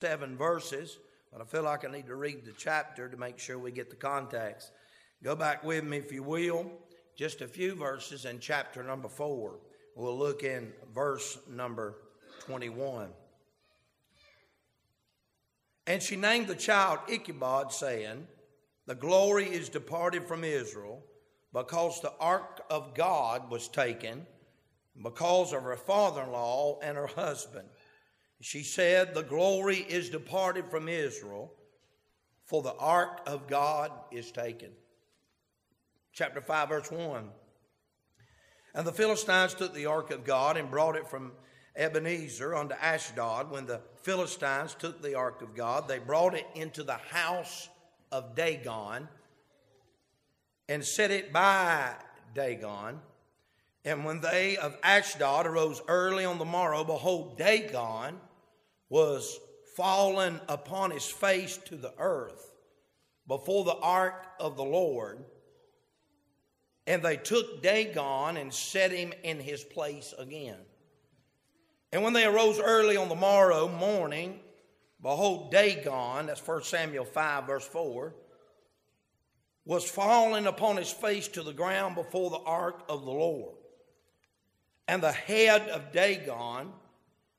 7 verses, but I feel like I need to read the chapter to make sure we get the context. Go back with me, if you will, just a few verses in chapter number 4. We'll look in verse number 21. And she named the child Ichabod, saying, the glory is departed from Israel, because the ark of God was taken, because of her father-in-law and her husband. She said, the glory is departed from Israel, for the ark of God is taken. Chapter 5, verse 1. And the Philistines took the ark of God and brought it from Ebenezer unto Ashdod. When the Philistines took the ark of God, they brought it into the house of Dagon and set it by Dagon. And when they of Ashdod arose early on the morrow, behold, Dagon was fallen upon his face to the earth before the ark of the Lord. And they took Dagon and set him in his place again. And when they arose early on the morrow morning, behold, Dagon, that's 1 Samuel 5, verse 4, was fallen upon his face to the ground before the ark of the Lord. And the head of Dagon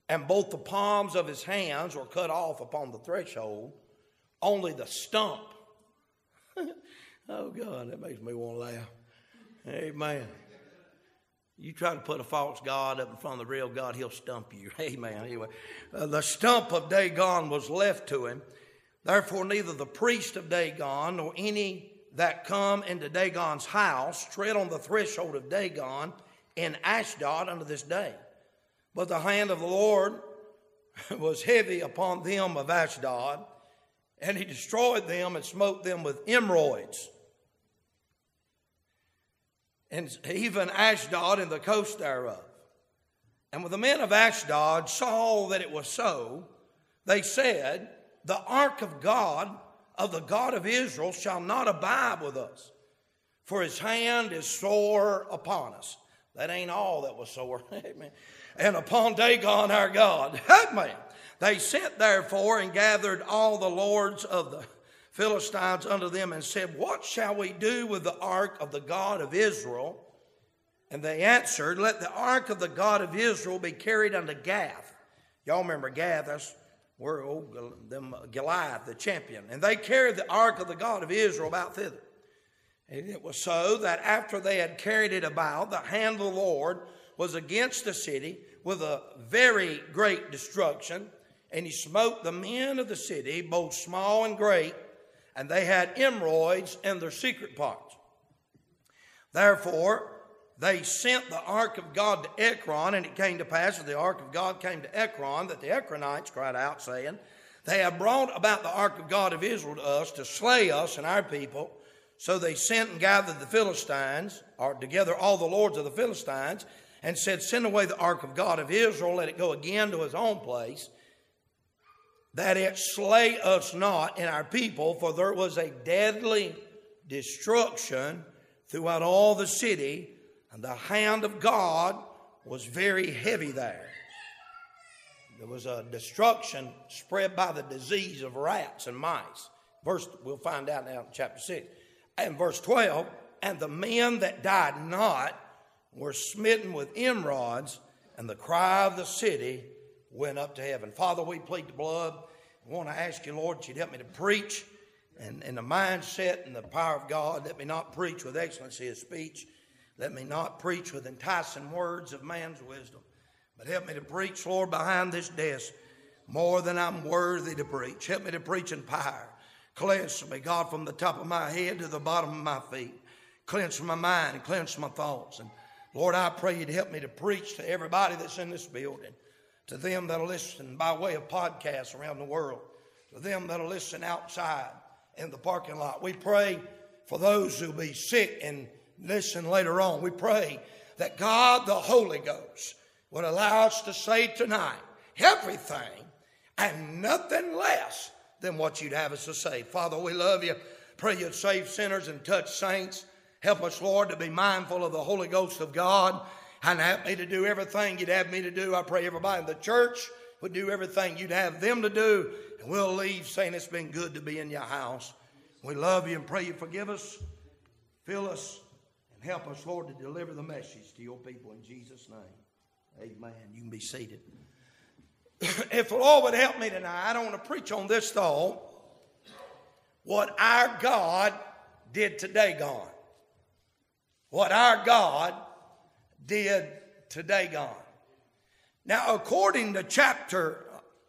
and both the palms of his hands were cut off upon the threshold, only the stump. Oh, God, that makes me want to laugh. Amen. You try to put a false god up in front of the real God, he'll stump you. Amen. Anyway, the stump of Dagon was left to him. Therefore, neither the priest of Dagon nor any that come into Dagon's house tread on the threshold of Dagon in Ashdod unto this day. But the hand of the Lord was heavy upon them of Ashdod, and he destroyed them and smote them with emerods. And even Ashdod and the coast thereof. And when the men of Ashdod saw that it was so, they said, the ark of God, of the God of Israel, shall not abide with us, for his hand is sore upon us. That ain't all that was sore. Amen. And upon Dagon our God. Amen. They sent therefore and gathered all the lords of the Philistines unto them and said, what shall we do with the ark of the God of Israel? And they answered, let the ark of the God of Israel be carried unto Gath. Y'all remember Gath, that's where Goliath, the champion. And they carried the ark of the God of Israel about thither. And it was so that after they had carried it about, the hand of the Lord was against the city with a very great destruction. And he smote the men of the city, both small and great, and they had emerods in their secret parts. Therefore, they sent the ark of God to Ekron, and it came to pass that the ark of God came to Ekron, that the Ekronites cried out, saying, they have brought about the ark of God of Israel to us, to slay us and our people. So they sent and gathered the Philistines, or together all the lords of the Philistines, and said, send away the ark of God of Israel, let it go again to his own place, that it slay us not and our people, for there was a deadly destruction throughout all the city, and the hand of God was very heavy there. There was a destruction spread by the disease of rats and mice. Verse, we'll find out now in chapter 6. And verse 12, and the men that died not were smitten with emerods, and the cry of the city went up to heaven. Father, we plead the blood. I want to ask you, Lord, that you'd help me to preach and the mindset and the power of God. Let me not preach with excellency of speech. Let me not preach with enticing words of man's wisdom. But help me to preach, Lord, behind this desk more than I'm worthy to preach. Help me to preach in power. Cleanse me, God, from the top of my head to the bottom of my feet. Cleanse my mind, cleanse my thoughts. And Lord, I pray you'd help me to preach to everybody that's in this building, to them that will listen by way of podcasts around the world, to them that will listen outside in the parking lot. We pray for those who be sick and listen later on. We pray that God, the Holy Ghost, would allow us to say tonight everything and nothing less than what you'd have us to say. Father, we love you. Pray you'd save sinners and touch saints. Help us, Lord, to be mindful of the Holy Ghost of God, and help me to do everything you'd have me to do. I pray everybody in the church would do everything you'd have them to do. And we'll leave saying it's been good to be in your house. We love you and pray you forgive us, fill us, and help us, Lord, to deliver the message to your people in Jesus' name. Amen. You can be seated. If the Lord would help me tonight, I don't want to preach on this thought, what our God did to Dagon. What our God did to Dagon. Now, according to chapter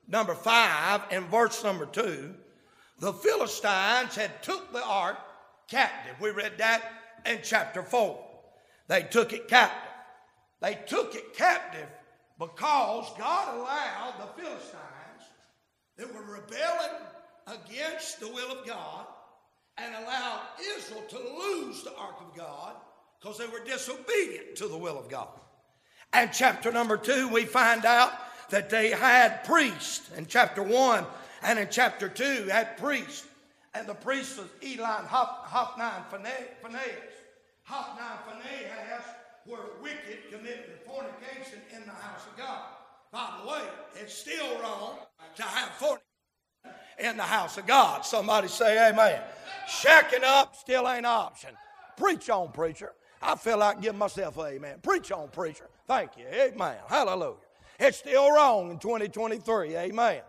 number 5 and verse number 2, the Philistines had took the ark captive. We read that in chapter 4. They took it captive. They took it captive because God allowed the Philistines that were rebelling against the will of God and allowed Israel to lose the ark of God because they were disobedient to the will of God. And chapter number 2, we find out that they had priests in chapter 1 and in chapter 2 had priests. And the priests was Eli and Hophni and Phinehas. Hophni and Phinehas were wicked, committing fornication in the house of God. By the way, it's still wrong to have fornication in the house of God. Somebody say amen. Shacking up still ain't an option. Preach on, preacher. I feel like giving myself an amen. Preach on, preacher. Thank you. Amen. Hallelujah. It's still wrong in 2023. Amen.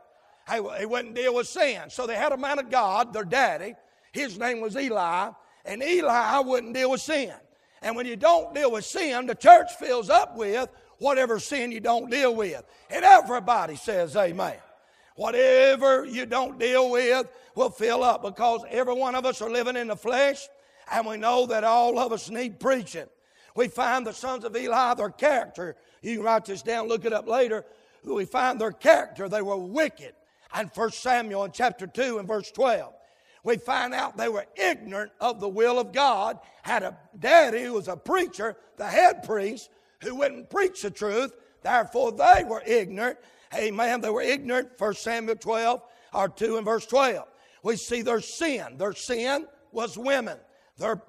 He wouldn't deal with sin. So they had a man of God, their daddy. His name was Eli. And Eli wouldn't deal with sin. And when you don't deal with sin, the church fills up with whatever sin you don't deal with. And everybody says amen. Whatever you don't deal with will fill up because every one of us are living in the flesh, and we know that all of us need preaching. We find the sons of Eli, their character. You can write this down, look it up later. We find their character. They were wicked. And 1 Samuel in chapter 2 and verse 12. We find out they were ignorant of the will of God, had a daddy who was a preacher, the head priest, who wouldn't preach the truth. Therefore, they were ignorant. Amen. They were ignorant. 1 Samuel 12 or 2 and verse 12. We see their sin. Their sin was women.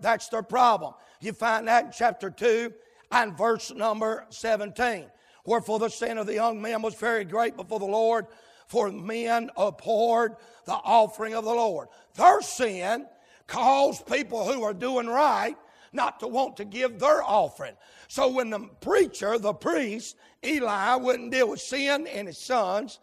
That's their problem. You find that in chapter 2 and verse number 17. Wherefore the sin of the young men was very great before the Lord, for men abhorred the offering of the Lord. Their sin caused people who are doing right not to want to give their offering. So when the preacher, the priest, Eli wouldn't deal with sin and his sons,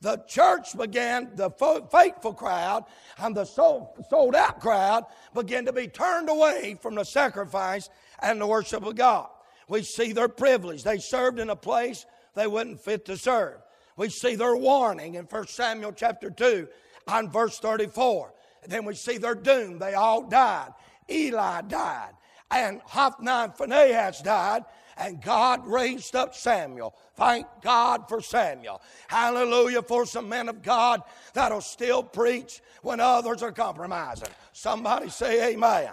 the church began, the faithful crowd and the sold out crowd began to be turned away from the sacrifice and the worship of God. We see their privilege. They served in a place they wouldn't fit to serve. We see their warning in 1 Samuel chapter 2 and verse 34. And then we see their doom. They all died. Eli died. And Hophni and Phinehas died. And God raised up Samuel. Thank God for Samuel. Hallelujah for some men of God that'll still preach when others are compromising. Somebody say amen.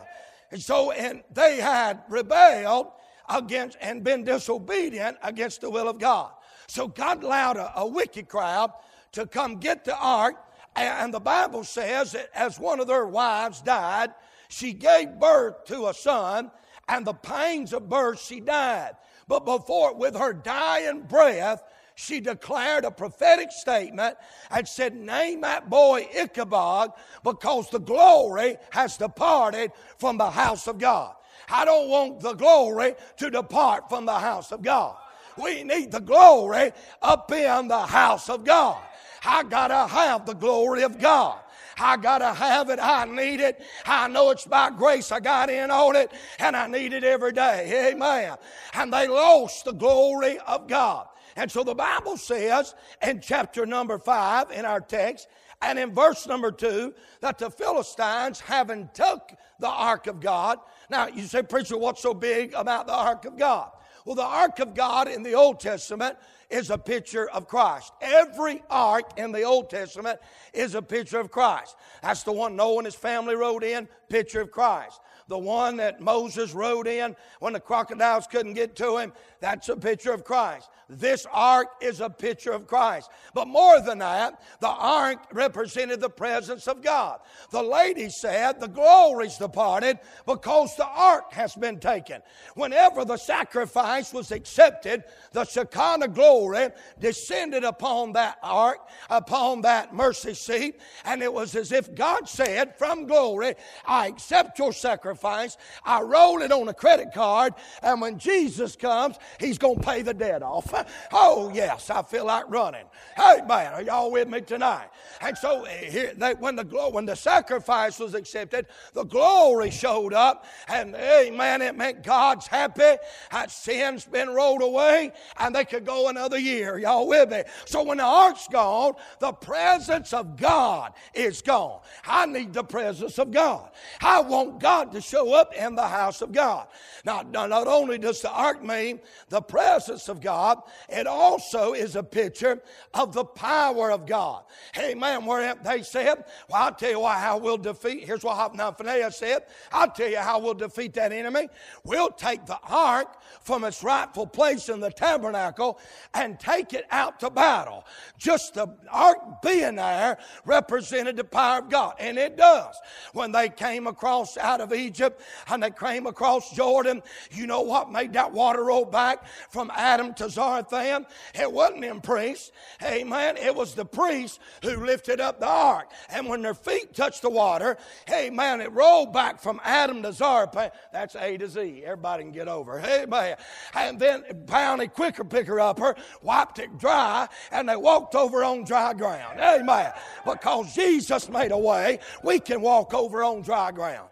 And so they had rebelled against and been disobedient against the will of God. So God allowed a wicked crowd to come get the ark. And the Bible says that as one of their wives died, she gave birth to a son, and the pains of birth she died. But before, with her dying breath, she declared a prophetic statement and said, name that boy Ichabod, because the glory has departed from the house of God. I don't want the glory to depart from the house of God. We need the glory up in the house of God. I gotta have the glory of God. I got to have it. I need it. I know it's by grace I got in on it, and I need it every day. Amen. And they lost the glory of God. And so the Bible says in chapter number 5 in our text and in verse number 2 that the Philistines, having took the ark of God. Now you say, preacher, what's so big about the ark of God? Well, the ark of God in the Old Testament is a picture of Christ. Every ark in the Old Testament is a picture of Christ. That's the one Noah and his family rode in, picture of Christ. The one that Moses rode in when the crocodiles couldn't get to him, that's a picture of Christ. This ark is a picture of Christ. But more than that, the ark represented the presence of God. The lady said, the glory's departed because the ark has been taken. Whenever the sacrifice was accepted, the Shekinah glory glory descended upon that ark, upon that mercy seat, and it was as if God said from glory, I accept your sacrifice, I roll it on a credit card, and when Jesus comes, he's going to pay the debt off. Oh yes, I feel like running. Hey man, are y'all with me tonight? And so here, when the sacrifice was accepted, the glory showed up, and amen, it meant God's happy, that sin's been rolled away, and they could go another year. Y'all with me? So when the ark's gone, the presence of God is gone. I need the presence of God. I want God to show up in the house of God. Now, not only does the ark mean the presence of God, it also is a picture of the power of God. Hey, man, where they said, well, I'll tell you how we'll defeat. Here's what Phinehas said. I'll tell you how we'll defeat that enemy. We'll take the ark from its rightful place in the tabernacle and take it out to battle. Just the ark being there represented the power of God. And it does. When they came across out of Egypt and they came across Jordan, you know what made that water roll back from Adam to Zarethan? It wasn't them priests. Amen. It was the priests who lifted up the ark. And when their feet touched the water, amen, it rolled back from Adam to Zarethan. That's A to Z. Everybody can get over. Amen. And then bounty quicker picker-upper wiped it dry, and they walked over on dry ground. Amen. Because Jesus made a way, we can walk over on dry ground.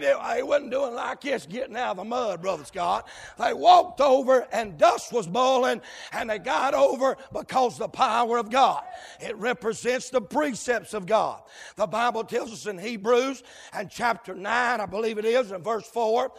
They wasn't doing like this, getting out of the mud, Brother Scott. They walked over, and dust was boiling, and they got over because the power of God. It represents the precepts of God. The Bible tells us in Hebrews and chapter 9, I believe it is, in verse 4,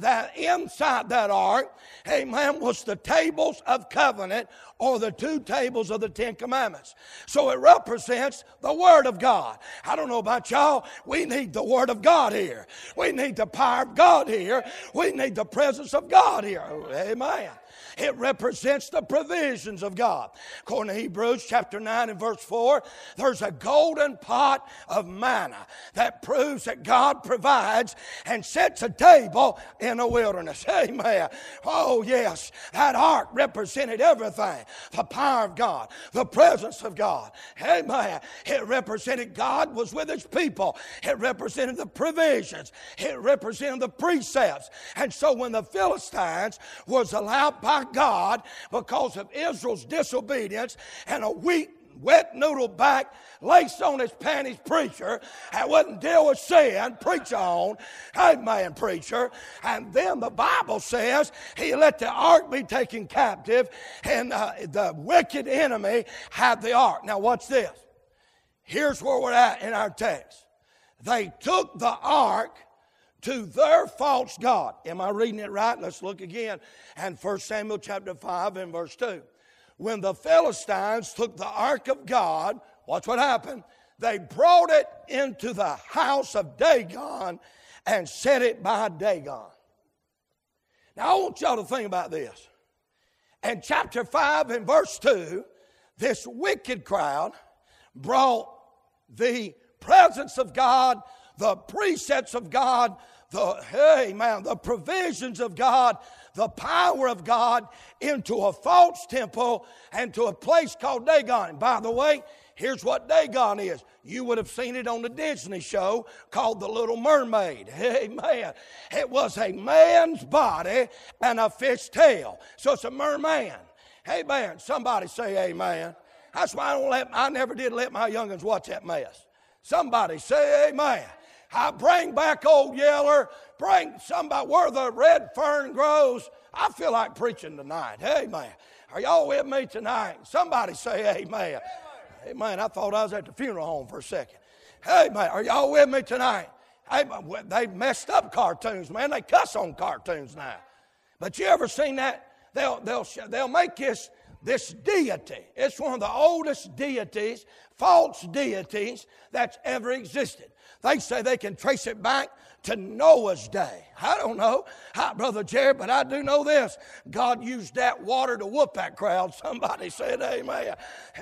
that inside that ark, amen, was the tables of covenant, or the two tables of the Ten Commandments. So it represents the Word of God. I don't know about y'all, we need the Word of God here. We need the power of God here. We need the presence of God here. Amen. It represents the provisions of God. According to Hebrews chapter 9 and verse 4, there's a golden pot of manna that proves that God provides and sets a table in the wilderness. Amen. Oh yes, that ark represented everything. The power of God, the presence of God. Amen. It represented God was with his people. It represented the provisions. It represented the precepts. And so when the Philistines was allowed by God, because of Israel's disobedience and a weak, wet noodle back, laced on his panties preacher that wouldn't deal with sin, preach on, amen, preacher. And then the Bible says he let the ark be taken captive, and the wicked enemy had the ark. Now watch this. Here's where we're at in our text. They took the ark to their false god. Am I reading it right? Let's look again. And 1 Samuel chapter 5 and verse 2. When the Philistines took the ark of God, watch what happened. They brought it into the house of Dagon and set it by Dagon. Now I want y'all to think about this. In chapter 5 and verse 2, this wicked crowd brought the presence of God, the precepts of God, the provisions of God, the power of God into a false temple and to a place called Dagon. And by the way, here's what Dagon is. You would have seen it on the Disney show called The Little Mermaid. Amen. It was a man's body and a fish tail. So it's a merman. Amen. Somebody say amen. That's why I never did let my young'uns watch that mess. Somebody say amen. I bring back old Yeller, bring somebody where the red fern grows. I feel like preaching tonight. Amen. Are y'all with me tonight? Somebody say amen. Amen. I thought I was at the funeral home for a second. Amen. Are y'all with me tonight? Amen. They messed up cartoons, man. They cuss on cartoons now. But you ever seen that? They'll make this deity. It's one of the oldest deities false deities that's ever existed. They say they can trace it back to Noah's day. I don't know, Brother Jared, but I do know this. God used that water to whoop that crowd. Somebody said amen.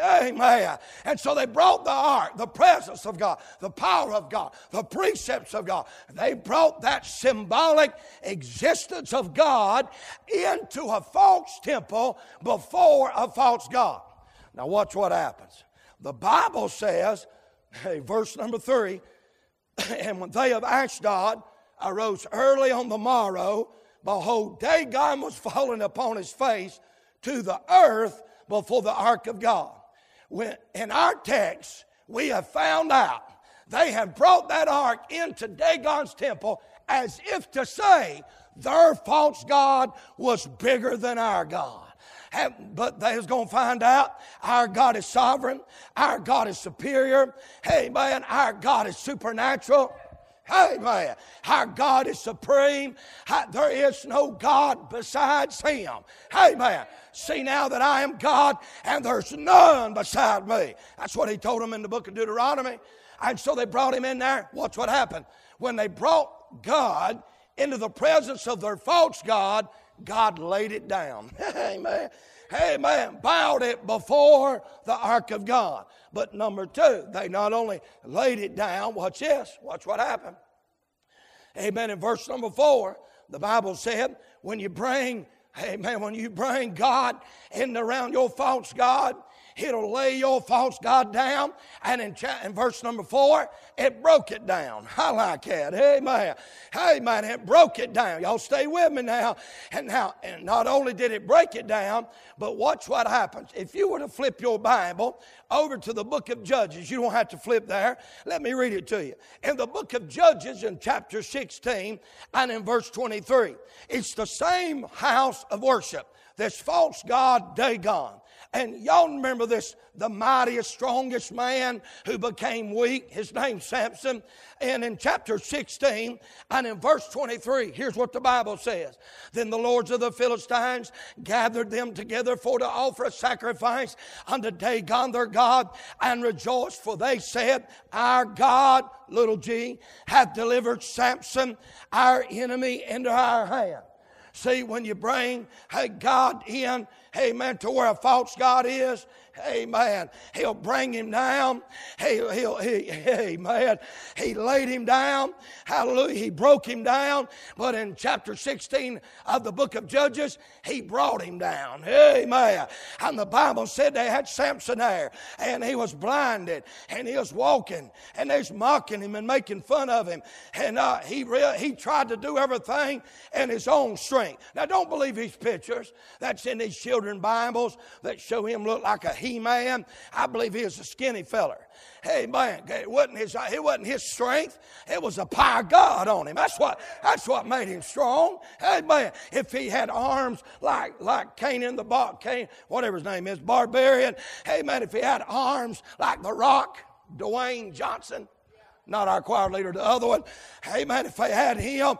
Amen. And so they brought the ark, the presence of God, the power of God, the precepts of God. They brought that symbolic existence of God into a false temple before a false God. Now watch what happens. The Bible says, hey, verse number 3, and when they of Ashdod arose early on the morrow, behold, Dagon was fallen upon his face to the earth before the ark of God. When, in our text, we have found out they have brought that ark into Dagon's temple as if to say their false god was bigger than our God. But they was going to find out our God is sovereign. Our God is superior. Amen. Our God is supernatural. Amen. Our God is supreme. There is no God besides Him. Amen. See now that I am God and there's none beside me. That's what He told them in the book of Deuteronomy. And so they brought Him in there. Watch what happened. When they brought God into the presence of their false god, God laid it down. Amen. Amen. Bowed it before the ark of God. But number two, they not only laid it down, watch this, watch what happened. Amen. In verse number 4, the Bible said, when you bring God in around your false god, it'll lay your false god down. And in verse number 4, it broke it down. I like that. Amen. Amen. It broke it down. Y'all stay with me now. And not only did it break it down, but watch what happens. If you were to flip your Bible over to the book of Judges, you don't have to flip there. Let me read it to you. In the book of Judges in chapter 16 and in verse 23, it's the same house of worship, this false god Dagon. And y'all remember this, the mightiest, strongest man who became weak. His name's Samson. And in chapter 16 and in verse 23, here's what the Bible says. Then the lords of the Philistines gathered them together for to offer a sacrifice unto Dagon their god and rejoiced, for they said, our God, little g, hath delivered Samson, our enemy, into our hand. See, when you bring God in, amen, to where a false god is, amen, He'll bring him down. Amen. He laid him down. Hallelujah. He broke him down. But in chapter 16 of the book of Judges, He brought him down. Amen. And the Bible said they had Samson there, and he was blinded, and he was walking, and they was mocking him and making fun of him. And he tried to do everything in his own strength. Now, don't believe these pictures that's in these children's Bibles that show him look like a He-Man. I believe he was a skinny fella. Hey man, it wasn't his strength. It was the power of God on him. That's what made him strong. Hey man, if he had arms like Canaan the Barbarian, whatever his name is, Barbarian. Hey man, if he had arms like The Rock, Dwayne Johnson. Not our choir leader, the other one. Hey, man, if they had him,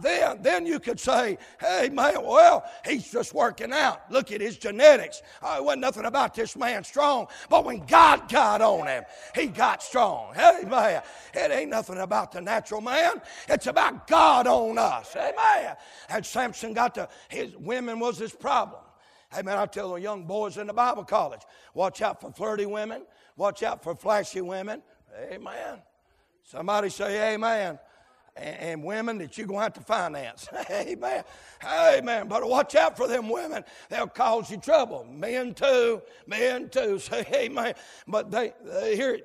then you could say, hey, man, well, he's just working out. Look at his genetics. It wasn't nothing about this man strong. But when God got on him, he got strong. Hey, man, it ain't nothing about the natural man. It's about God on us. Hey, man. And Samson his women was his problem. Hey, man, I tell the young boys in the Bible college, watch out for flirty women. Watch out for flashy women. Hey, man. Somebody say amen. And women that you're going to have to finance. Amen. Amen. But watch out for them women. They'll cause you trouble. Men too. Men too. Say amen. But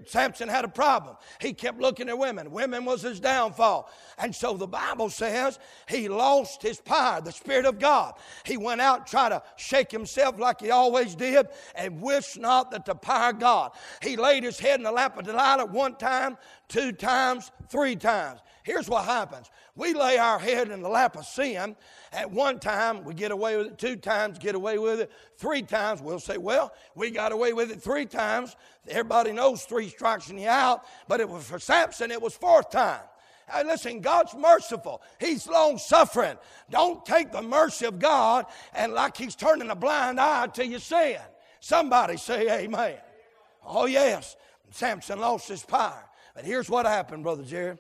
Samson had a problem. He kept looking at women. Women was his downfall. And so the Bible says he lost his power, the Spirit of God. He went out and tried to shake himself like he always did and wished not that the power of God. He laid his head in the lap of Delilah 1 time, 2 times, 3 times. Here's what happens. We lay our head in the lap of sin. At 1 time, we get away with it. 2 times, get away with it. 3 times, we'll say, well, we got away with it 3 times. Everybody knows 3 strikes and you're out. But it was for Samson, it was 4th time. Hey, listen, God's merciful. He's long-suffering. Don't take the mercy of God and like He's turning a blind eye to your sin. Somebody say amen. Oh, yes. Samson lost his power. But here's what happened, Brother Jared.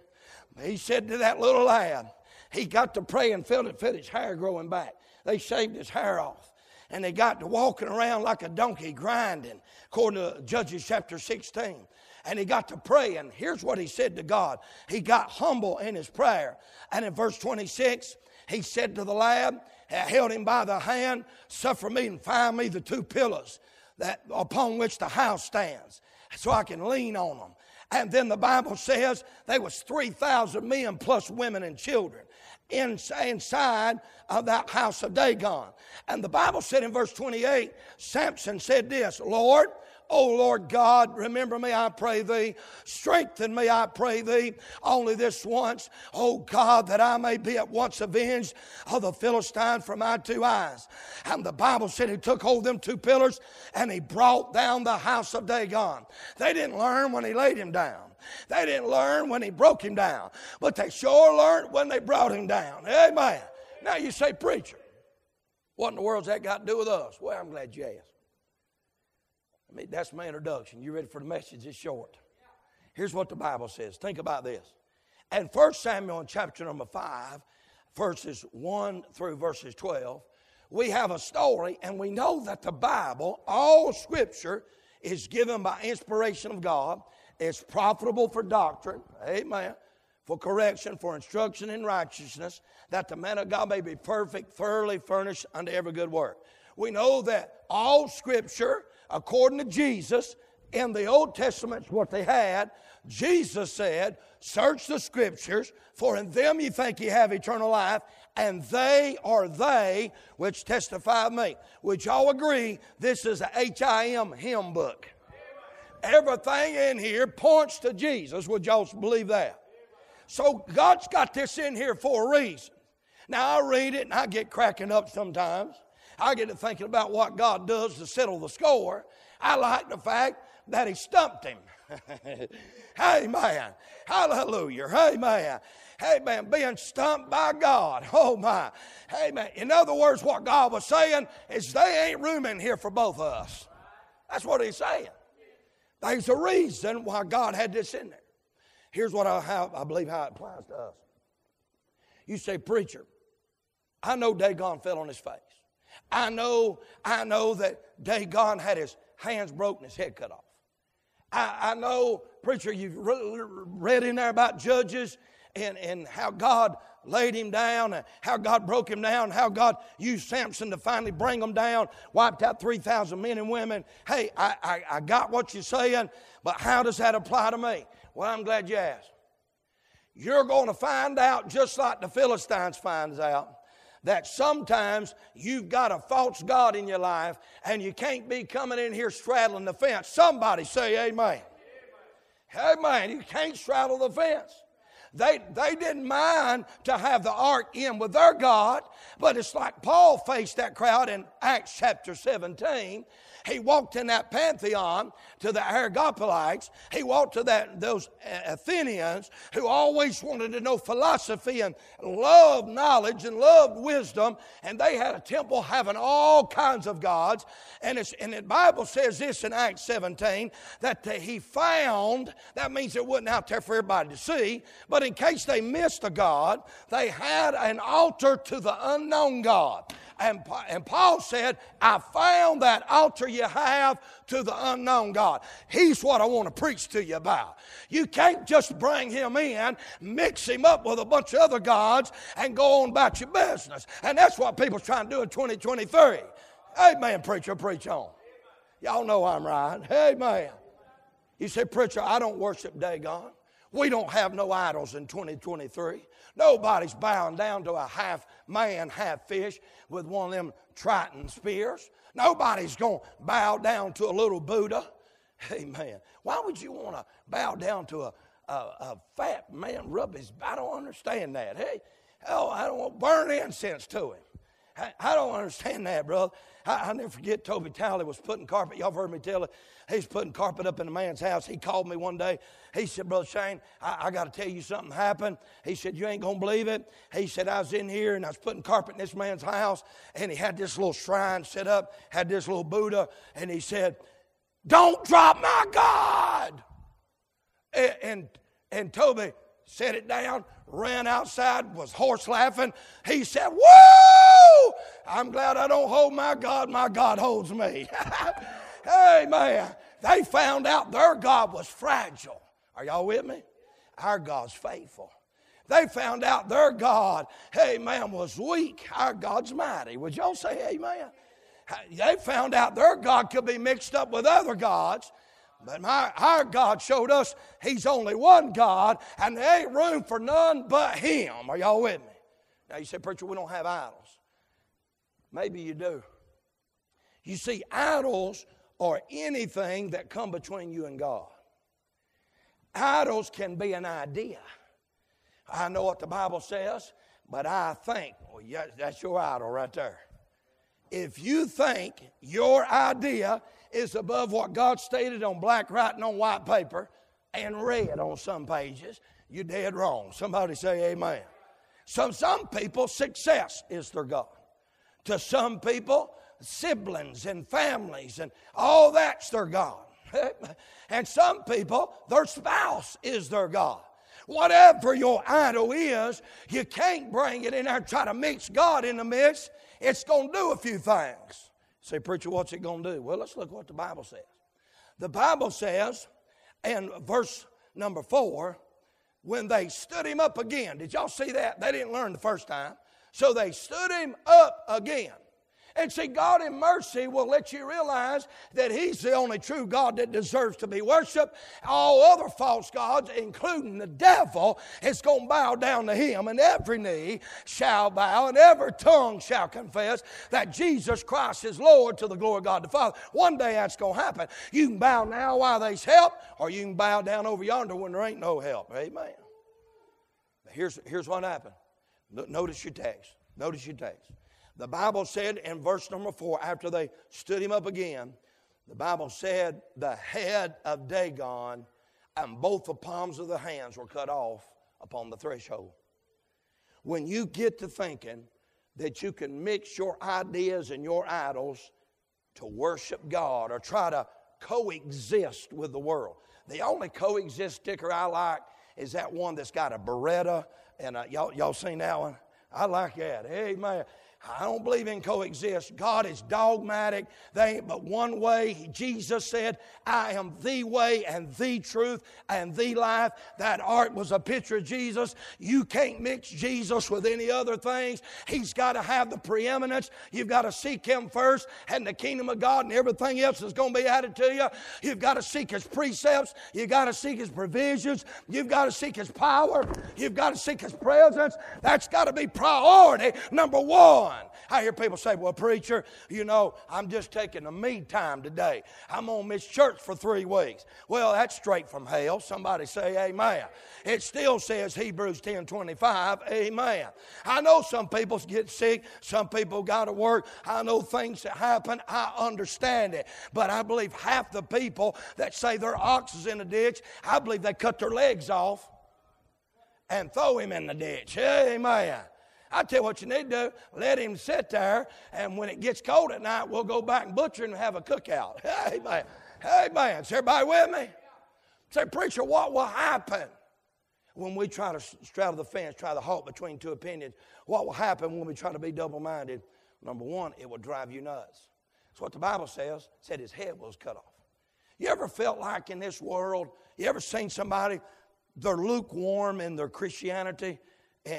He said to that little lad, he got to pray and felt his hair growing back. They shaved his hair off. And they got to walking around like a donkey grinding, according to Judges chapter 16. And he got to pray. And here's what he said to God. He got humble in his prayer. And in verse 26, he said to the lad, held him by the hand, suffer me and find me the two pillars that upon which the house stands, so I can lean on them. And then the Bible says there was 3,000 men plus women and children inside of that house of Dagon. And the Bible said in verse 28, Samson said this, Lord, O Lord God, remember me, I pray thee. Strengthen me, I pray thee, only this once. O God, that I may be at once avenged of the Philistine for my two eyes. And the Bible said he took hold of them two pillars and he brought down the house of Dagon. They didn't learn when he laid him down. They didn't learn when he broke him down. But they sure learned when they brought him down. Amen. Now you say, preacher, what in the world's that got to do with us? Well, I'm glad you asked. That's my introduction. You ready for the message? It's short. Here's what the Bible says. Think about this. And 1 Samuel in chapter number 5, verses 1 through verses 12, we have a story, and we know that the Bible, all Scripture, is given by inspiration of God. It's profitable for doctrine, amen, for correction, for instruction in righteousness, that the man of God may be perfect, thoroughly furnished unto every good work. We know that all Scripture, according to Jesus, in the Old Testament, what they had, Jesus said, search the Scriptures, for in them you think you have eternal life, and they are they which testify of me. Would y'all agree this is a HIM hymn book? Everything in here points to Jesus. Would y'all believe that? So God's got this in here for a reason. Now I read it and I get cracking up sometimes. I get to thinking about what God does to settle the score. I like the fact that he stumped him. Amen. Hallelujah. Amen. Amen. Being stumped by God. Oh, my. Amen. In other words, what God was saying is there ain't room in here for both of us. That's what he's saying. There's a reason why God had this in there. Here's what I believe how it applies to us. You say, preacher, I know Dagon fell on his face. I know that Dagon had his hands broken, his head cut off. I know, preacher, you've read in there about Judges and how God laid him down, and how God broke him down, how God used Samson to finally bring him down, wiped out 3,000 men and women. Hey, I got what you're saying, but how does that apply to me? Well, I'm glad you asked. You're going to find out, just like the Philistines finds out, that sometimes you've got a false god in your life and you can't be coming in here straddling the fence. Somebody say amen. Amen. Amen. You can't straddle the fence. They didn't mind to have the ark in with their God, but it's like Paul faced that crowd in Acts chapter 17. He walked in that pantheon to the Areopagites. He walked to those Athenians who always wanted to know philosophy and loved knowledge and loved wisdom. And they had a temple having all kinds of gods. And the Bible says this in Acts 17, that he found, that means it wasn't out there for everybody to see, but in case they missed a god, they had an altar to the unknown god. And Paul said, I found that altar you have to the unknown God. He's what I want to preach to you about. You can't just bring him in, mix him up with a bunch of other gods, and go on about your business. And that's what people's trying to do in 2023. Amen, preacher, preach on. Y'all know I'm right. Amen. You say, preacher, I don't worship Dagon. We don't have no idols in 2023. Nobody's bowing down to a half man, half fish with one of them Triton spears. Nobody's going to bow down to a little Buddha. Amen. Why would you want to bow down to a fat man rub his... I don't understand that. Hey, oh, I don't want to burn incense to him. I don't understand that, brother. I'll never forget Toby Talley was putting carpet. Y'all have heard me tell it. He's putting carpet up in a man's house. He called me one day. He said, Brother Shane, I got to tell you something happened. He said, you ain't going to believe it. He said, I was in here and I was putting carpet in this man's house. And he had this little shrine set up, had this little Buddha. And he said, don't drop my God. and Toby set it down, ran outside, was horse laughing. He said, "Whoa! I'm glad I don't hold my God. My God holds me." Hey, man. They found out their God was fragile. Are y'all with me? Our God's faithful. They found out their God, hey, man, was weak. Our God's mighty. Would y'all say amen? They found out their God could be mixed up with other gods. But our God showed us He's only one God, and there ain't room for none but Him. Are y'all with me? Now you say, "Preacher, we don't have idols." Maybe you do. You see, idols are anything that come between you and God. Idols can be an idea. I know what the Bible says, but I think, well, yeah, that's your idol right there. If you think your idea is above what God stated on black writing on white paper and red on some pages, you're dead wrong. Somebody say amen. Some people, success is their God. To some people, siblings and families and all that's their God. And some people, their spouse is their God. Whatever your idol is, you can't bring it in there and try to mix God in the mix. It's going to do a few things. Say, "Preacher, what's it going to do?" Well, let's look what the Bible says. The Bible says in verse number 4, when they stood him up again. Did y'all see that? They didn't learn the first time. So they stood him up again. And see, God in mercy will let you realize that He's the only true God that deserves to be worshiped. All other false gods, including the devil, is going to bow down to Him. And every knee shall bow and every tongue shall confess that Jesus Christ is Lord to the glory of God the Father. One day that's going to happen. You can bow now while there's help, or you can bow down over yonder when there ain't no help. Amen. But here's what happened. Notice your text. Notice your text. The Bible said in verse number 4, after they stood him up again, the Bible said the head of Dagon and both the palms of the hands were cut off upon the threshold. When you get to thinking that you can mix your ideas and your idols to worship God or try to coexist with the world. The only coexist sticker I like is that one that's got a Beretta. And y'all seen that one? I like that. Amen. I don't believe in coexist. God is dogmatic. They ain't but one way. Jesus said, "I am the way and the truth and the life." That ark was a picture of Jesus. You can't mix Jesus with any other things. He's got to have the preeminence. You've got to seek Him first and the kingdom of God, and everything else is going to be added to you. You've got to seek His precepts. You've got to seek His provisions. You've got to seek His power. You've got to seek His presence. That's got to be priority number one. I hear people say, "Well, preacher, you know, I'm just taking a me time today. I'm going to miss church for 3 weeks." Well, that's straight from hell. Somebody say amen. It still says Hebrews 10:25, amen. I know some people get sick. Some people got to work. I know things that happen. I understand it. But I believe half the people that say their ox is in a ditch, I believe they cut their legs off and throw him in the ditch. Amen. I tell you what you need to do. Let him sit there, and when it gets cold at night, we'll go back and butcher and have a cookout. Amen. Amen. Is everybody with me? Say, "Preacher, what will happen when we try to straddle the fence, try to halt between two opinions? What will happen when we try to be double-minded?" Number one, it will drive you nuts. That's what the Bible says. It said his head was cut off. You ever felt like in this world, you ever seen somebody, they're lukewarm in their Christianity?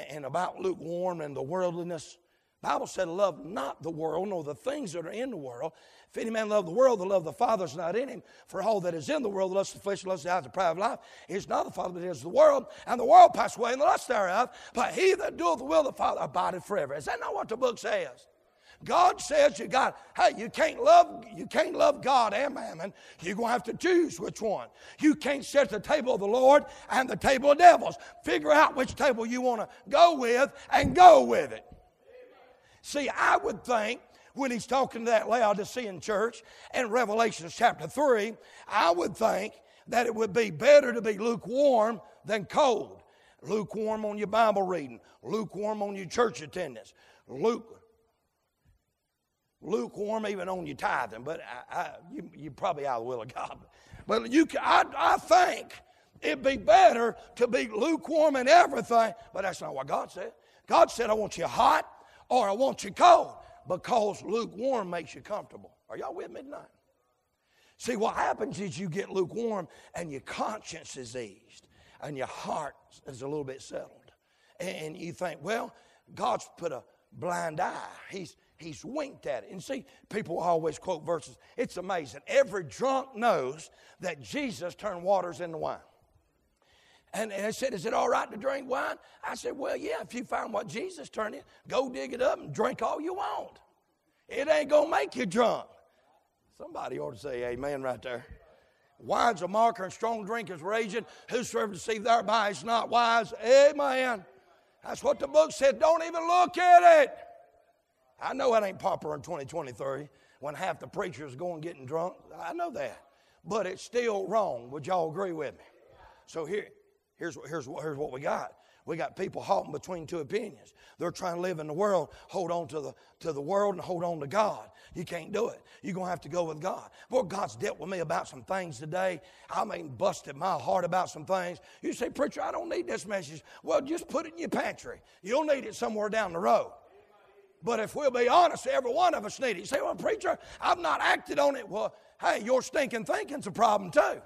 And about lukewarm and the worldliness. The Bible said, "Love not the world, nor the things that are in the world. If any man love the world, the love of the Father is not in him. For all that is in the world, the lust of the flesh, the lust of the eyes, the pride of life, is not the Father, but it is the world. And the world passeth away, and the lust thereof. But he that doeth the will of the Father abideth forever." Is that not what the book says? God says you can't love God and mammon. You're going to have to choose which one. You can't set the table of the Lord and the table of devils. Figure out which table you want to go with and go with it. See, I would think when he's talking to that Laodicean church in Revelation chapter 3, I would think that it would be better to be lukewarm than cold. Lukewarm on your Bible reading. Lukewarm on your church attendance. Lukewarm even on your tithing, but you're probably out of the will of God. But I think It'd be better to be lukewarm in everything, but that's not what God said. God said, I want you hot or I want you cold, because lukewarm makes you comfortable. Are y'all with me tonight? See, what happens is you get lukewarm and your conscience is eased and your heart is a little bit settled. And you think, well, God's put a blind eye. He's winked at it. And see, people always quote verses. It's amazing. Every drunk knows that Jesus turned waters into wine. And I said, is it all right to drink wine? I said, well, yeah, if you find what Jesus turned in, go dig it up and drink all you want. It ain't going to make you drunk. Somebody ought to say amen right there. Wine's a marker and strong drink is raging. Whosoever deceived thereby is not wise. Amen. That's what the book said. Don't even look at it. I know it ain't popular in 2023 when half the preachers are going getting drunk. I know that. But it's still wrong. Would y'all agree with me? So here's what we got. We got people halting between two opinions. They're trying to live in the world, hold on to the world and hold on to God. You can't do it. You're going to have to go with God. Boy, God's dealt with me about some things today. I mean, busted my heart about some things. You say, preacher, I don't need this message. Well, just put it in your pantry. You'll need it somewhere down the road. But if we'll be honest, every one of us need it. You say, well, preacher, I've not acted on it. Well, hey, your stinking thinking's a problem too.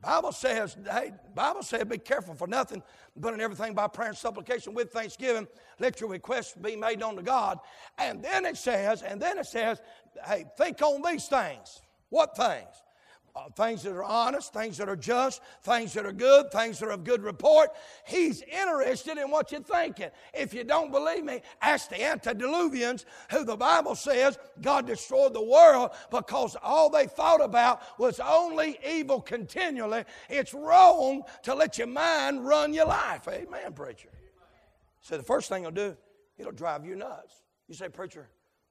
Bible says, hey, Bible said, be careful for nothing, but in everything by prayer and supplication with thanksgiving, let your requests be made unto God. And then it says, hey, think on these things. What things? Things that are honest, things that are just, things that are good, things that are of good report. He's interested in what you're thinking. If you don't believe me, ask the antediluvians, who the Bible says God destroyed the world because all they thought about was only evil continually. It's wrong to let your mind run your life. Amen, preacher. So the first thing it'll do, it'll drive you nuts. You say, preacher,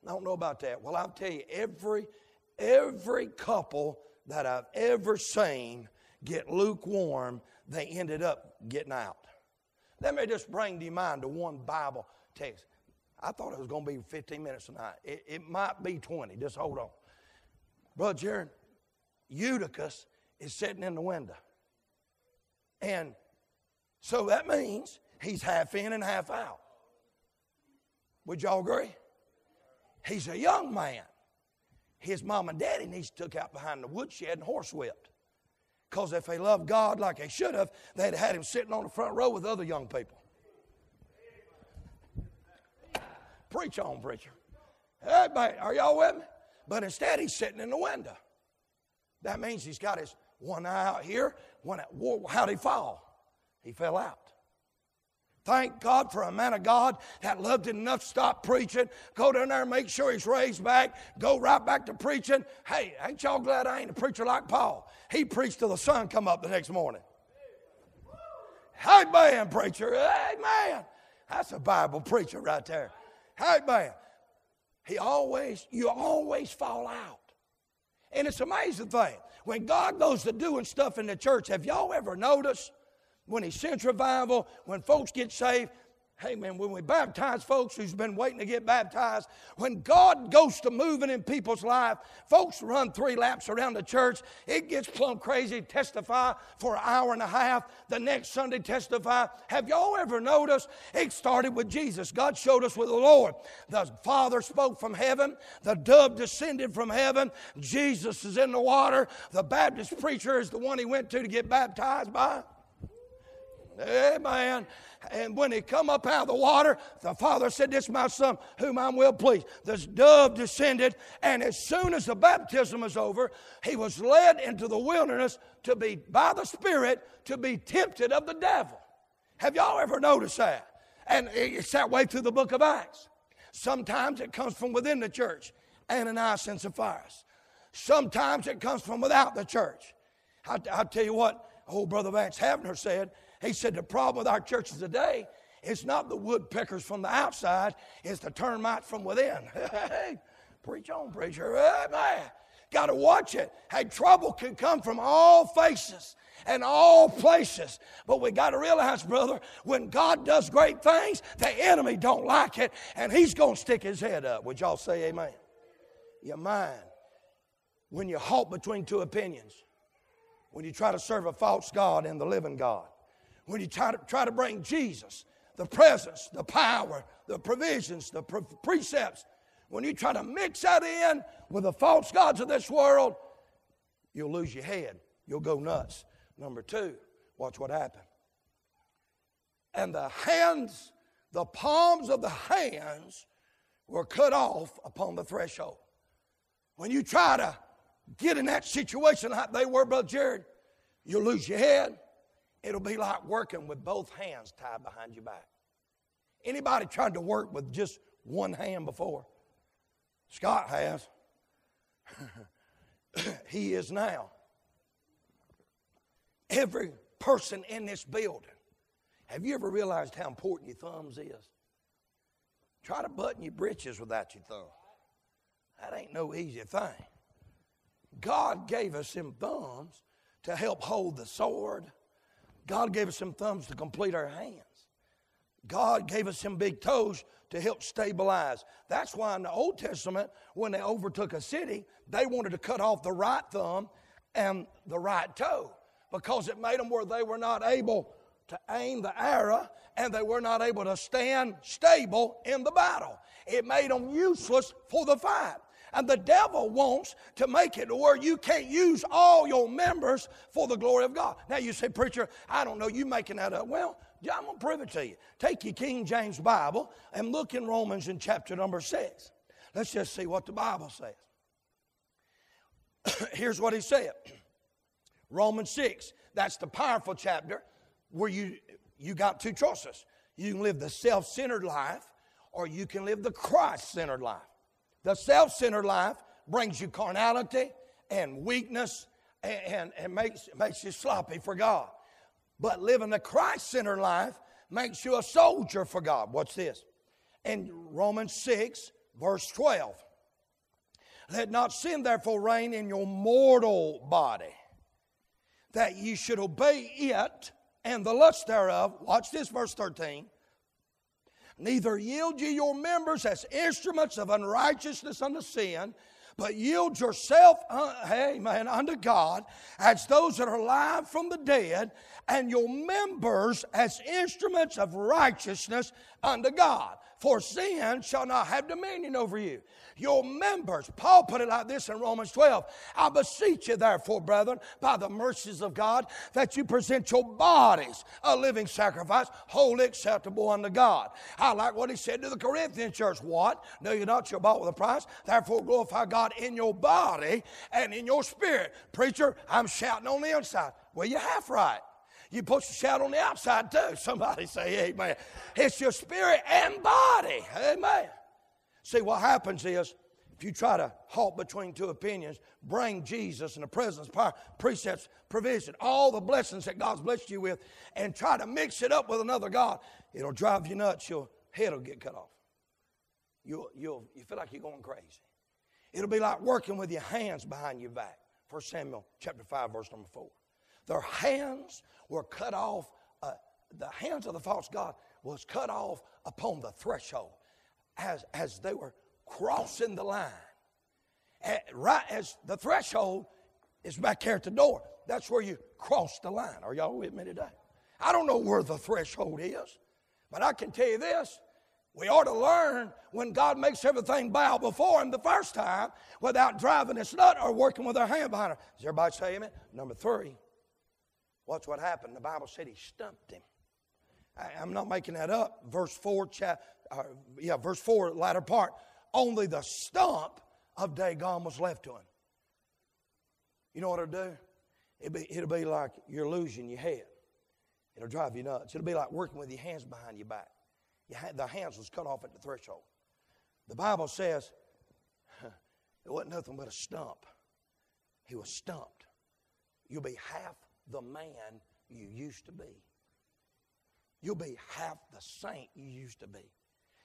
I don't know about that. Well, I'll tell you, every couple that I've ever seen get lukewarm, they ended up getting out. Let me just bring to your mind the one Bible text. I thought it was going to be 15 minutes tonight. It might be 20. Just hold on. Brother Jaron, Eutychus is sitting in the window. And so that means he's half in and half out. Would y'all agree? He's a young man. His mom and daddy needs took out behind the woodshed and horsewhipped. Because if they loved God like they should have, they'd had him sitting on the front row with other young people. Preach on, preacher. Everybody, are y'all with me? But instead, he's sitting in the window. That means he's got his one eye out here. How'd he fall? He fell out. Thank God for a man of God that loved him enough to stop preaching. Go down there and make sure he's raised back. Go right back to preaching. Hey, ain't y'all glad I ain't a preacher like Paul? He preached till the sun come up the next morning. Amen, preacher. Amen. That's a Bible preacher right there. Amen. You always fall out. And it's an amazing thing. When God goes to doing stuff in the church, have y'all ever noticed? When he sends revival, when folks get saved, hey man, when we baptize folks who's been waiting to get baptized, when God goes to moving in people's life, folks run 3 laps around the church. It gets plumb crazy, testify for an hour and a half. The next Sunday, testify. Have y'all ever noticed? It started with Jesus. God showed us with the Lord. The Father spoke from heaven. The dove descended from heaven. Jesus is in the water. The Baptist preacher is the one he went to get baptized by. Amen. And when he come up out of the water, the Father said, this is my son, whom I'm well pleased. This dove descended, and as soon as the baptism was over, he was led into the wilderness to be, by the Spirit, to be tempted of the devil. Have y'all ever noticed that? And it's that way through the book of Acts. Sometimes it comes from within the church, Ananias and Sapphira. Sometimes it comes from without the church. I'll tell you what old Brother Vance Havner said. He said, the problem with our churches today is not the woodpeckers from the outside, it's the termites from within. Hey, preach on, preacher. Amen. Got to watch it. Hey, trouble can come from all faces and all places. But we got to realize, brother, when God does great things, the enemy don't like it, and he's going to stick his head up. Would y'all say amen? Your mind, when you halt between two opinions, when you try to serve a false god and the living God. When you try to bring Jesus, the presence, the power, the provisions, the precepts, when you try to mix that in with the false gods of this world, you'll lose your head. You'll go nuts. Number two, watch what happened. And the hands, the palms of the hands were cut off upon the threshold. When you try to get in that situation like they were, Brother Jared, you'll lose your head. It'll be like working with both hands tied behind your back. Anybody tried to work with just one hand before? Scott has. He is now. Every person in this building, have you ever realized how important your thumbs is? Try to button your britches without your thumb. That ain't no easy thing. God gave us them thumbs to help hold the sword. God gave us them thumbs to complete our hands. God gave us them big toes to help stabilize. That's why in the Old Testament, when they overtook a city, they wanted to cut off the right thumb and the right toe, because it made them where they were not able to aim the arrow, and they were not able to stand stable in the battle. It made them useless for the fight. And the devil wants to make it to where you can't use all your members for the glory of God. Now you say, preacher, I don't know, you making that up. Well, I'm going to prove it to you. Take your King James Bible and look in Romans in chapter number 6. Let's just see what the Bible says. Here's what he said. Romans 6, that's the powerful chapter where you got two choices. You can live the self-centered life, or you can live the Christ-centered life. The self-centered life brings you carnality and weakness and makes you sloppy for God. But living the Christ-centered life makes you a soldier for God. What's this? In Romans 6, verse 12. Let not sin therefore reign in your mortal body, that ye should obey it and the lust thereof. Watch this, verse 13. Neither yield ye your members as instruments of unrighteousness unto sin, but yield yourself, amen, unto God as those that are alive from the dead, and your members as instruments of righteousness unto God. For sin shall not have dominion over you. Your members, Paul put it like this in Romans 12. I beseech you therefore, brethren, by the mercies of God, that you present your bodies a living sacrifice, wholly acceptable unto God. I like what he said to the Corinthian church. What? Know you not you're bought with a price? Therefore glorify God in your body and in your spirit. Preacher, I'm shouting on the inside. Well, you're half right. You're supposed to shout on the outside too. Somebody say amen. It's your spirit and body. Amen. See, what happens is, if you try to halt between two opinions, bring Jesus and the presence, power, precepts, provision, all the blessings that God's blessed you with, and try to mix it up with another God, it'll drive you nuts. Your head will get cut off. You feel like you're going crazy. It'll be like working with your hands behind your back. 1 Samuel chapter 5, verse number 4. Their hands were cut off. The hands of the false god was cut off upon the threshold as they were crossing the line. Right as the threshold is back here at the door. That's where you cross the line. Are y'all with me today? I don't know where the threshold is, but I can tell you this. We ought to learn when God makes everything bow before Him the first time without driving us nut or working with our hand behind her. Does everybody say amen? Number three. Watch what happened. The Bible said he stumped him. I'm not making that up. Verse 4, latter part. Only the stump of Dagon was left to him. You know what it'll do? It'll be like you're losing your head. It'll drive you nuts. It'll be like working with your hands behind your back. The hands was cut off at the threshold. The Bible says it wasn't nothing but a stump. He was stumped. You'll be half the man you used to be. You'll be half the saint you used to be.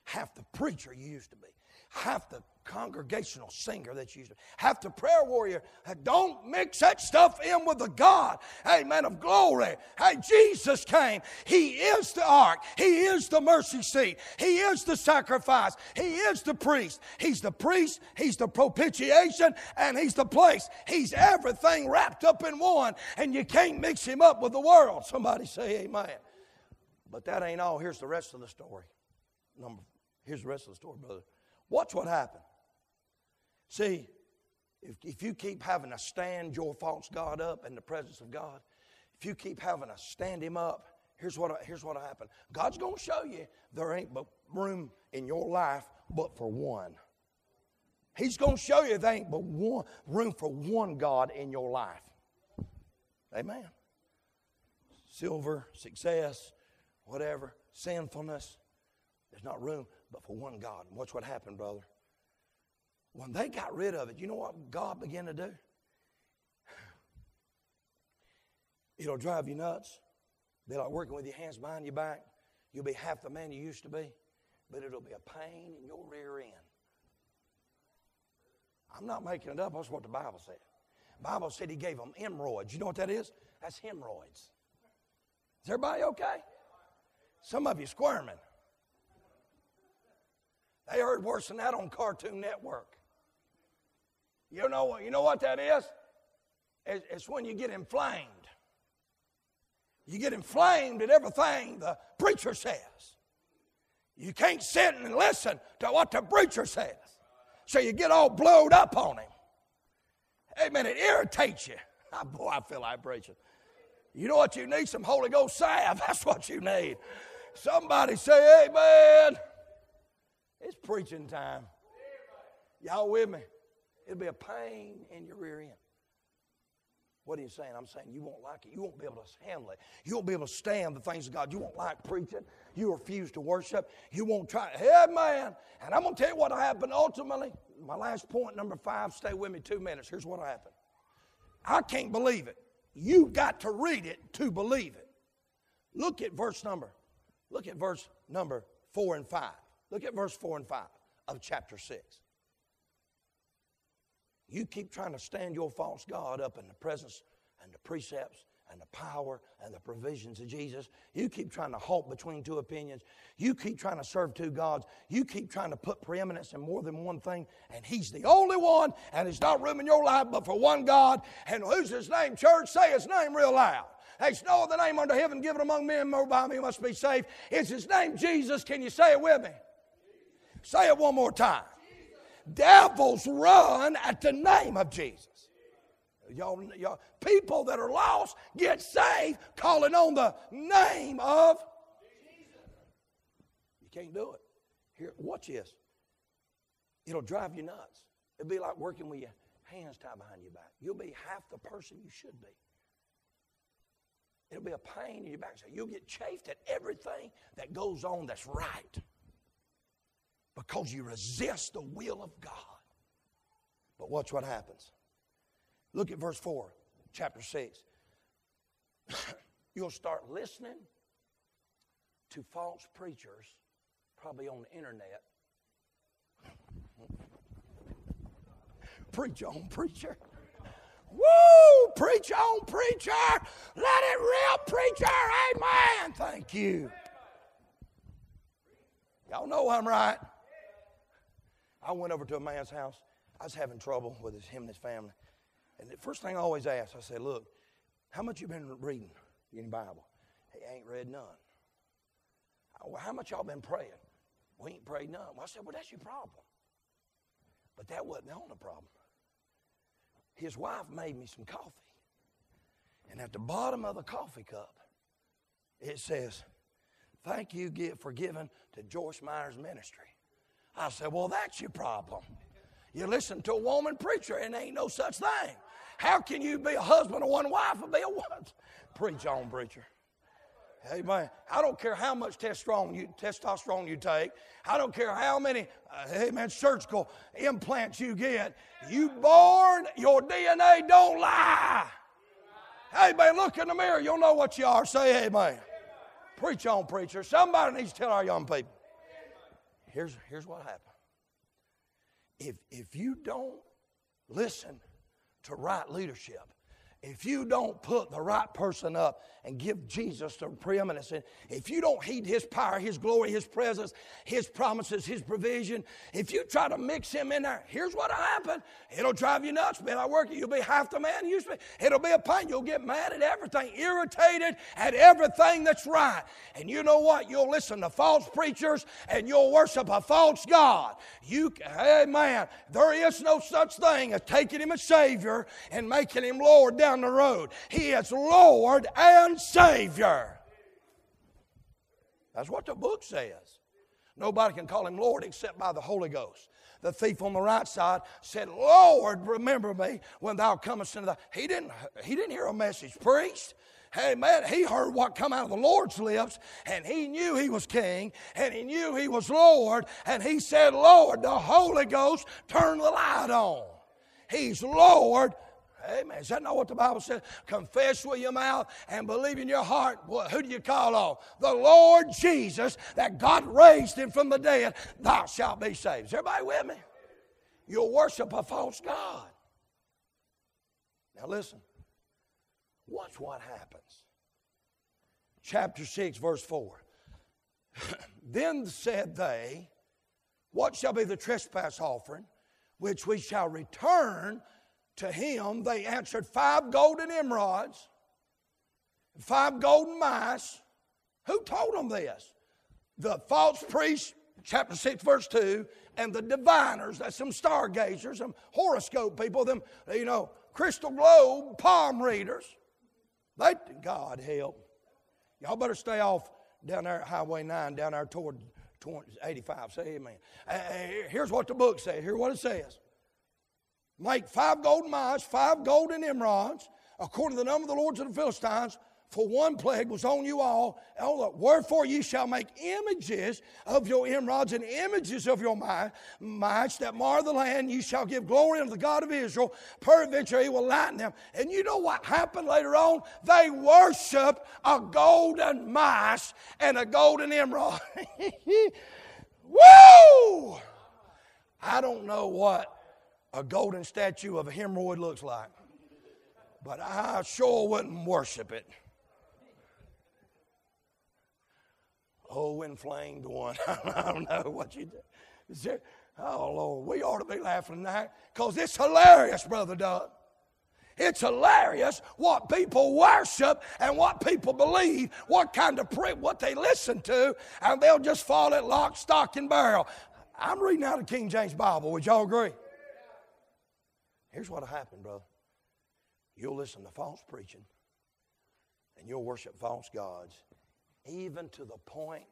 half the preacher you used to be, half the congregational singer that you used to be, half the prayer warrior. Don't mix that stuff in with the God, amen, of glory. Hey, Jesus came. He is the ark. He is the mercy seat. He is the sacrifice. He is the priest. He's the priest. He's the propitiation, and he's the place. He's everything wrapped up in one, and you can't mix him up with the world. Somebody say amen. But that ain't all. Here's the rest of the story. Here's the rest of the story, brother. Watch what happened. See, if you keep having to stand your false god up in the presence of God, if you keep having to stand him up, here's what happened. God's going to show you there ain't but room in your life but for one. He's going to show you there ain't but one room for one God in your life. Amen. Silver, success, whatever, sinfulness, there's not room but for one God. And watch what happened, brother. When they got rid of it, you know what God began to do? It'll drive you nuts. Be like working with your hands behind your back. You'll be half the man you used to be, but it'll be a pain in your rear end. I'm not making it up. That's what the Bible said. The Bible said he gave them hemorrhoids. You know what that is? That's hemorrhoids. Is everybody okay? Some of you squirming. They heard worse than that on Cartoon Network. You know what that is? It's when you get inflamed. You get inflamed at everything the preacher says. You can't sit and listen to what the preacher says. So you get all blowed up on him. Amen. It irritates you. Oh, boy, I feel like preaching. You know what you need? Some Holy Ghost salve. That's what you need. Somebody say amen. It's preaching time. Y'all with me? It'll be a pain in your rear end. What are you saying? I'm saying you won't like it. You won't be able to handle it. You won't be able to stand the things of God. You won't like preaching. You refuse to worship. You won't try. Hey, man. And I'm going to tell you what happened ultimately. My last point, number 5. Stay with me 2 minutes. Here's what happened. I can't believe it. You got to read it to believe it. Look at verse number 4 and 5. Look at verse 4 and 5 of chapter 6. You keep trying to stand your false god up in the presence and the precepts and the power and the provisions of Jesus. You keep trying to halt between two opinions. You keep trying to serve two gods. You keep trying to put preeminence in more than one thing, and he's the only one, and there's not room in your life but for one God. And who's his name, church? Say his name real loud. There's no other name under heaven given among men, more by me must be saved. It's his name, Jesus. Can you say it with me? Say it one more time. Jesus. Devils run at the name of Jesus. Y'all, people that are lost get saved calling on the name of Jesus. You can't do it. Here, watch this. It'll drive you nuts. It'll be like working with your hands tied behind your back. You'll be half the person you should be. It'll be a pain in your back. So you'll get chafed at everything that goes on that's right, because you resist the will of God. But watch what happens. Look at verse 4, chapter 6. You'll start listening to false preachers, probably on the internet. Preach on, preacher. Woo! Preach on, preacher. Let it rip, preacher. Amen. Thank you. Y'all know I'm right. I went over to a man's house. I was having trouble with him and his family. And the first thing I always ask, I say, look, how much you been reading in the Bible? He ain't read none. Well, how much y'all been praying? We ain't prayed none. Well, I said, well, that's your problem. But that wasn't the only problem. His wife made me some coffee. And at the bottom of the coffee cup, it says, thank you for giving to Joyce Meyer's ministry. I said, well, that's your problem. You listen to a woman preacher, and there ain't no such thing. How can you be a husband of one wife and be a woman? Preach on, preacher. Amen. I don't care how much testosterone you take. I don't care how many, amen, surgical implants you get. You born, your DNA don't lie. Amen. Look in the mirror. You'll know what you are. Say amen. Preach on, preacher. Somebody needs to tell our young people. Here's what happened. If you don't listen to right leadership, if you don't put the right person up and give Jesus the preeminence, and if you don't heed His power, His glory, His presence, His promises, His provision, if you try to mix Him in there, here's what'll happen. It'll drive you nuts. Man, I work it. You'll be half the man you used to be. It'll be a pain. You'll get mad at everything, irritated at everything that's right. And you know what? You'll listen to false preachers and you'll worship a false God. Amen. There is no such thing as taking Him as Savior and making Him Lord down the road. He is Lord and Savior. That's what the book says. Nobody can call Him Lord except by the Holy Ghost. The thief on the right side said, "Lord, remember me when thou comest into thy." He didn't hear a message preached. Hey, man, he heard what come out of the Lord's lips, and he knew He was King, and he knew He was Lord, and he said, "Lord," the Holy Ghost turned the light on. He's Lord. Amen. Is that not what the Bible says? Confess with your mouth and believe in your heart. Well, who do you call on? The Lord Jesus, that God raised Him from the dead. Thou shalt be saved. Is everybody with me? You'll worship a false God. Now listen. Watch what happens. Chapter 6, verse 4. Then said they, "What shall be the trespass offering which we shall return to him?" They answered, 5 golden emerods, 5 golden mice. Who told them this? The false priest, chapter 6, verse 2, and the diviners, that's some stargazers, some horoscope people, them, you know, crystal globe palm readers. They, God help. Y'all better stay off down there, Highway 9, down there toward 85. Say amen. Here's what the book says. Here's what it says. Make 5 golden mice, 5 golden emerods, according to the number of the lords of the Philistines, for one plague was on you all. Wherefore ye shall make images of your emerods and images of your mice that mar the land. Ye shall give glory unto the God of Israel. Peradventure He will lighten them. And you know what happened later on? They worship a golden mice and a golden emerald. Woo! I don't know what a golden statue of a hemorrhoid looks like, but I sure wouldn't worship it. Oh, inflamed one. I don't know what you do. Oh, Lord, we ought to be laughing tonight because it's hilarious, Brother Doug. It's hilarious what people worship and what people believe, what kind of print, what they listen to, and they'll just fall at lock, stock, and barrel. I'm reading out of King James Bible. Would y'all agree? Here's what will happen, brother. You'll listen to false preaching and you'll worship false gods, even to the point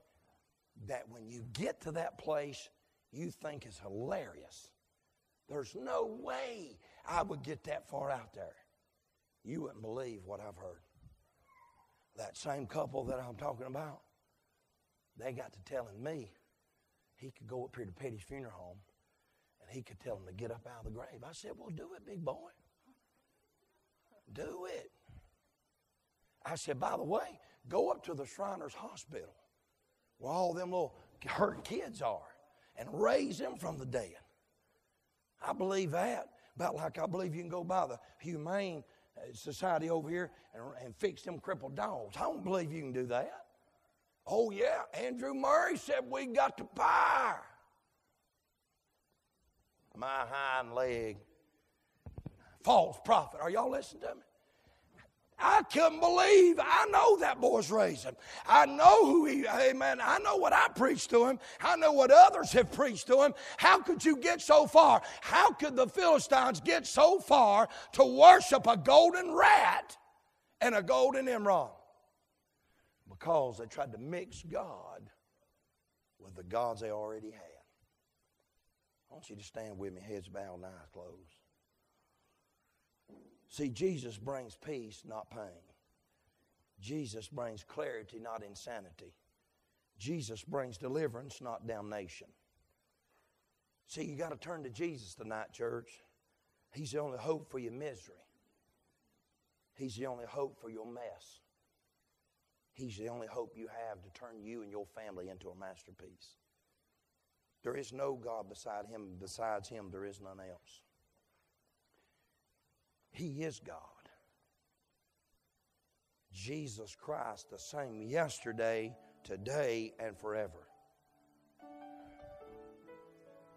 that when you get to that place you think is hilarious. There's no way I would get that far out there. You wouldn't believe what I've heard. That same couple that I'm talking about, they got to telling me he could go up here to Petty's funeral home. He could tell him to get up out of the grave. I said, "Well, do it, big boy. Do it." I said, "By the way, go up to the Shriners Hospital where all them little hurt kids are and raise them from the dead." I believe that. About like I believe you can go by the Humane Society over here and fix them crippled dogs. I don't believe you can do that. Oh, yeah. Andrew Murray said we got the power. My hind leg. False prophet. Are y'all listening to me? I couldn't believe. I know that boy's raising. I know who he, amen. I know what I preached to him. I know what others have preached to him. How could you get so far? How could the Philistines get so far to worship a golden rat and a golden emerald? Because they tried to mix God with the gods they already had. I want you to stand with me, heads bowed and eyes closed. See, Jesus brings peace, not pain. Jesus brings clarity, not insanity. Jesus brings deliverance, not damnation. See, you got to turn to Jesus tonight, church. He's the only hope for your misery. He's the only hope for your mess. He's the only hope you have to turn you and your family into a masterpiece. There is no God beside him. Besides him, there is none else. He is God. Jesus Christ, the same yesterday, today, and forever.